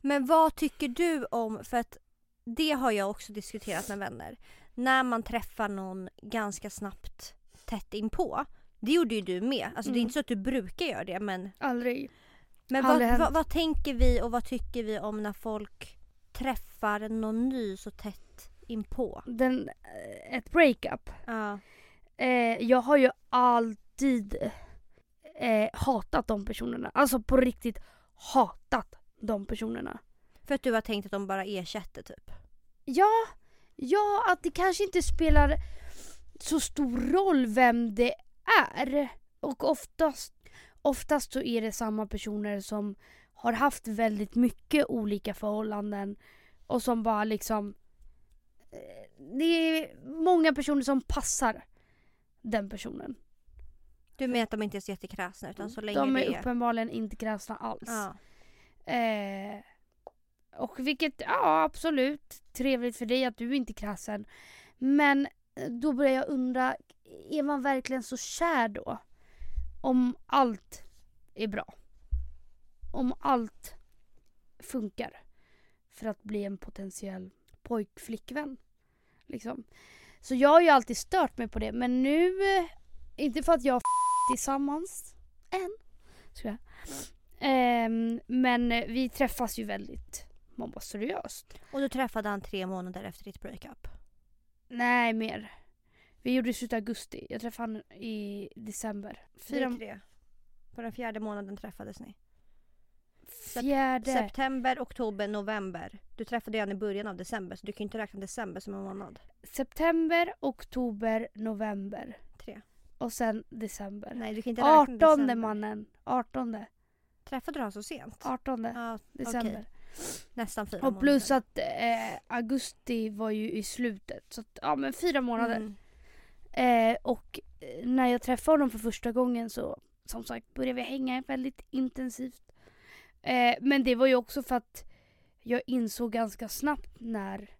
Men vad tycker du om, för att det har jag också diskuterat med vänner. När man träffar någon ganska snabbt tätt inpå. Det gjorde ju du med. Alltså mm. det är inte så att du brukar göra det, men... Aldrig. Men vad, vad, vad tänker vi och vad tycker vi om när folk träffar någon ny så tätt inpå? Den, ett breakup. Ja. Eh, jag har ju alltid eh, hatat de personerna. Alltså på riktigt hatat de personerna. För att du har tänkt att de bara ersätter typ? Ja, ja att det kanske inte spelar så stor roll vem det är. Och oftast, oftast så är det samma personer som har haft väldigt mycket olika förhållanden. Och som bara liksom... Det är många personer som passar den personen. Du menar att de inte är så jättekräsna utan så länge de är... De är uppenbarligen inte kräsna alls. Ja. Eh, och vilket, ja absolut, trevligt för dig att du inte är kräsen. Men då börjar jag undra, är man verkligen så kär då? Om allt är bra. Om allt funkar. För att bli en potentiell pojkflickvän. Liksom. Så jag har ju alltid stört mig på det. Men nu, inte för att jag f*** tillsammans än. Så jag. Um, men vi träffas ju väldigt. Man var seriöst. Och du träffade han tre månader efter ditt breakup? Nej, mer. Vi gjorde det i slutet av augusti. Jag träffade han i december. Fyra... Det det. På den fjärde månaden träffades ni. Fjärde. Sep- september, oktober, november. Du träffade han i början av december. Så du kan inte räkna december som en månad. September, oktober, november. Tre. Och sen december. Nej, du kan inte räkna december. artonde mannen. artonde. Träffade du han så sent? artonde ah, december. Okay. Nästan fyra månader. Och plus att eh, augusti var ju i slutet. Så att, ja men fyra månader. Mm. Eh, och när jag träffade honom för första gången så som sagt började vi hänga väldigt intensivt. Eh, men det var ju också för att jag insåg ganska snabbt när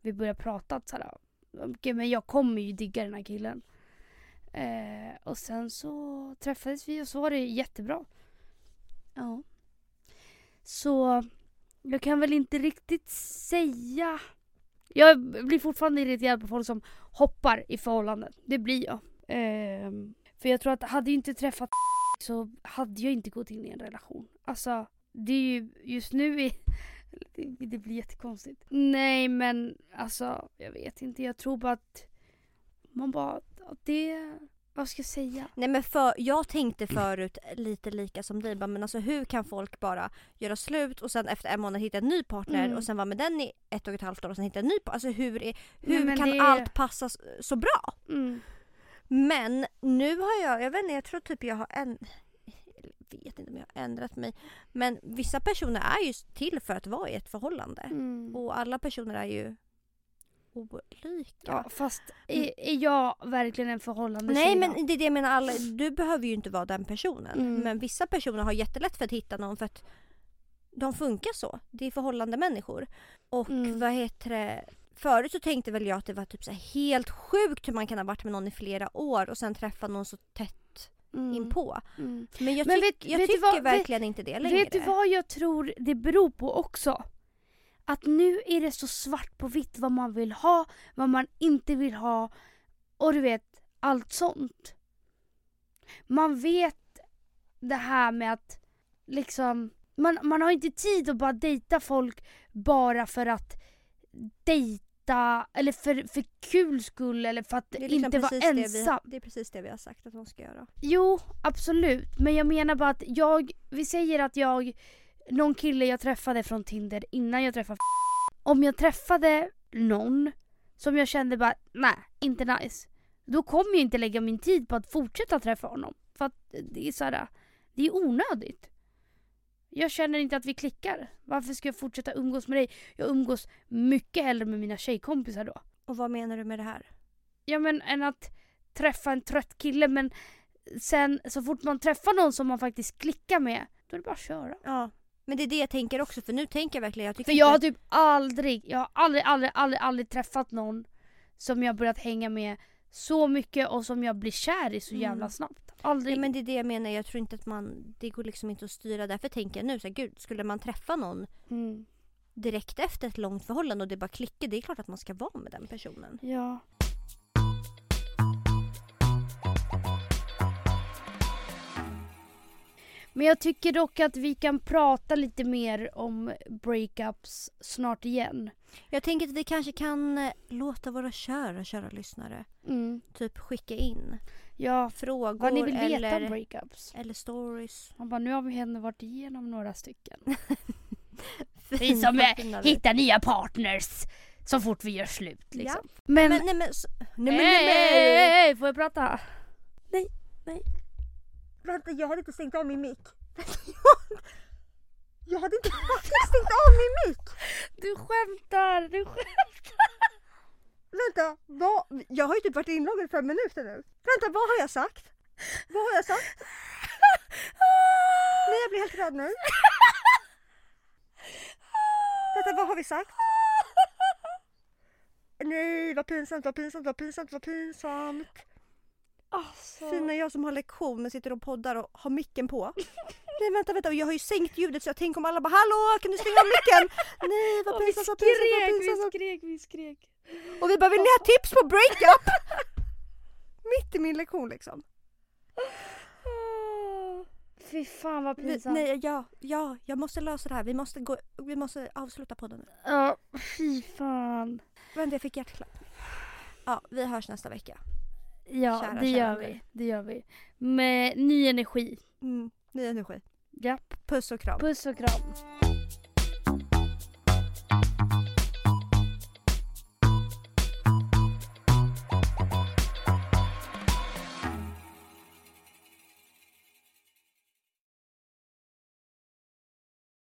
vi började prata att såhär, okay, men jag kommer ju digga den här killen. Eh, och sen så träffades vi och så var det jättebra. Ja. Så jag kan väl inte riktigt säga. Jag blir fortfarande irriterad på folk som hoppar i förhållandet. Det blir jag. Ehm, för jag tror att hade jag inte träffat så hade jag inte gått in i en relation. Alltså, det är ju just nu i... Det blir jättekonstigt. Nej, men alltså, jag vet inte. Jag tror bara att man bara... Det... Vad ska jag säga? Nej, men för, jag tänkte förut lite lika som dig. Men alltså, hur kan folk bara göra slut och sen efter en månad hitta en ny partner mm. och sen vara med den i ett och ett halvt år och sen hitta en ny partner? Alltså, hur, är, hur Nej, kan det... allt passa så bra? Mm. Men nu har jag, jag vet inte, jag tror typ jag har en... Jag vet inte om jag har ändrat mig. Men vissa personer är ju till för att vara i ett förhållande. Mm. Och alla personer är ju... olika. Ja, fast är, är jag verkligen en förhållande? Nej, sida? Men det är det jag menar. Alla, du behöver ju inte vara den personen. Mm. Men vissa personer har jättelätt för att hitta någon för att de funkar så. Det är förhållande människor. Och mm. vad heter det? Förut så tänkte väl jag att det var typ så här helt sjukt hur man kan ha varit med någon i flera år och sen träffa någon så tätt mm. inpå. Mm. Men jag, tyck, Men vet, jag vet tycker vad, verkligen vet, inte det längre. Vet du vad jag tror det beror på också? Att nu är det så svart på vitt vad man vill ha, vad man inte vill ha och du vet, allt sånt. Man vet det här med att liksom, man, man har inte tid att bara dejta folk bara för att dejta eller för, för kul skull eller för att liksom inte vara ensam. Det, vi, det är precis det vi har sagt att man ska göra. Jo, absolut. Men jag menar bara att jag, vi säger att jag någon kille jag träffade från Tinder innan jag träffade f- om jag träffade någon som jag kände bara, nej, inte nice, då kommer jag inte lägga min tid på att fortsätta träffa honom. För att det är såhär, det är onödigt. Jag känner inte att vi klickar. Varför ska jag fortsätta umgås med dig? Jag umgås mycket hellre med mina tjejkompisar då. Och vad menar du med det här? Ja men än att träffa en trött kille men sen så fort man träffar någon som man faktiskt klickar med, då är det bara att köra. Ja. Men det är det jag tänker också, för nu tänker jag verkligen jag tycker för jag har typ aldrig jag har aldrig, aldrig, aldrig, aldrig träffat någon som jag börjat hänga med så mycket och som jag blir kär i så jävla mm. snabbt. Aldrig. Ja, men det är det jag menar, jag tror inte att man, det går liksom inte att styra, därför tänker jag nu så här, gud, skulle man träffa någon mm. direkt efter ett långt förhållande och det bara klickar, det är klart att man ska vara med den personen. Ja. Men jag tycker dock att vi kan prata lite mer om breakups snart igen. Jag tänker att vi kanske kan låta våra kära, kära lyssnare mm. typ skicka in ja, frågor vad ni vill veta eller, om breakups. Eller stories. Man bara, nu har vi henne varit igenom några stycken. Vi som är, hittar nya partners så fort vi gör slut. Liksom. Ja. Men, men, nej, men, så, nej, men, nej, nej, nej, nej, nej, får jag prata? Nej, nej. Vänta, jag hade inte stängt av min mick. Jag hade inte stängt av min mick. Du skämtar, du skämtar. Vänta, vad? Jag har ju typ varit inloggad fem minuter nu. Vänta, vad har jag sagt? Vad har jag sagt? Nej, jag blir helt röd nu. Vänta, vad har vi sagt? Nej, vad pinsamt, vad pinsamt, vad pinsamt, vad pinsamt. Alltså. Fina jag som har lektion men sitter och poddar och har micken på. Nej vänta, vänta, jag har ju sänkt ljudet så jag tänker om alla bara, hallå, kan du stänga av micken? Nej, vad pinsamt, vad pinsamt, vad pinsamt. Vi skrek, vi skrek. Och vi bara, vill ni ha tips på breakup? Mitt i min lektion liksom. Fy fan vad pinsamt. Nej, ja, ja, jag måste lösa det här. Vi måste, gå, vi måste avsluta podden. Ja, fy fan. Vänta, jag fick hjärtklapp. Ja, vi hörs nästa vecka. Ja, kära, det, gör vi, det gör vi. Med ny energi. Mm, ny energi. Japp. Puss och kram. Puss och kram.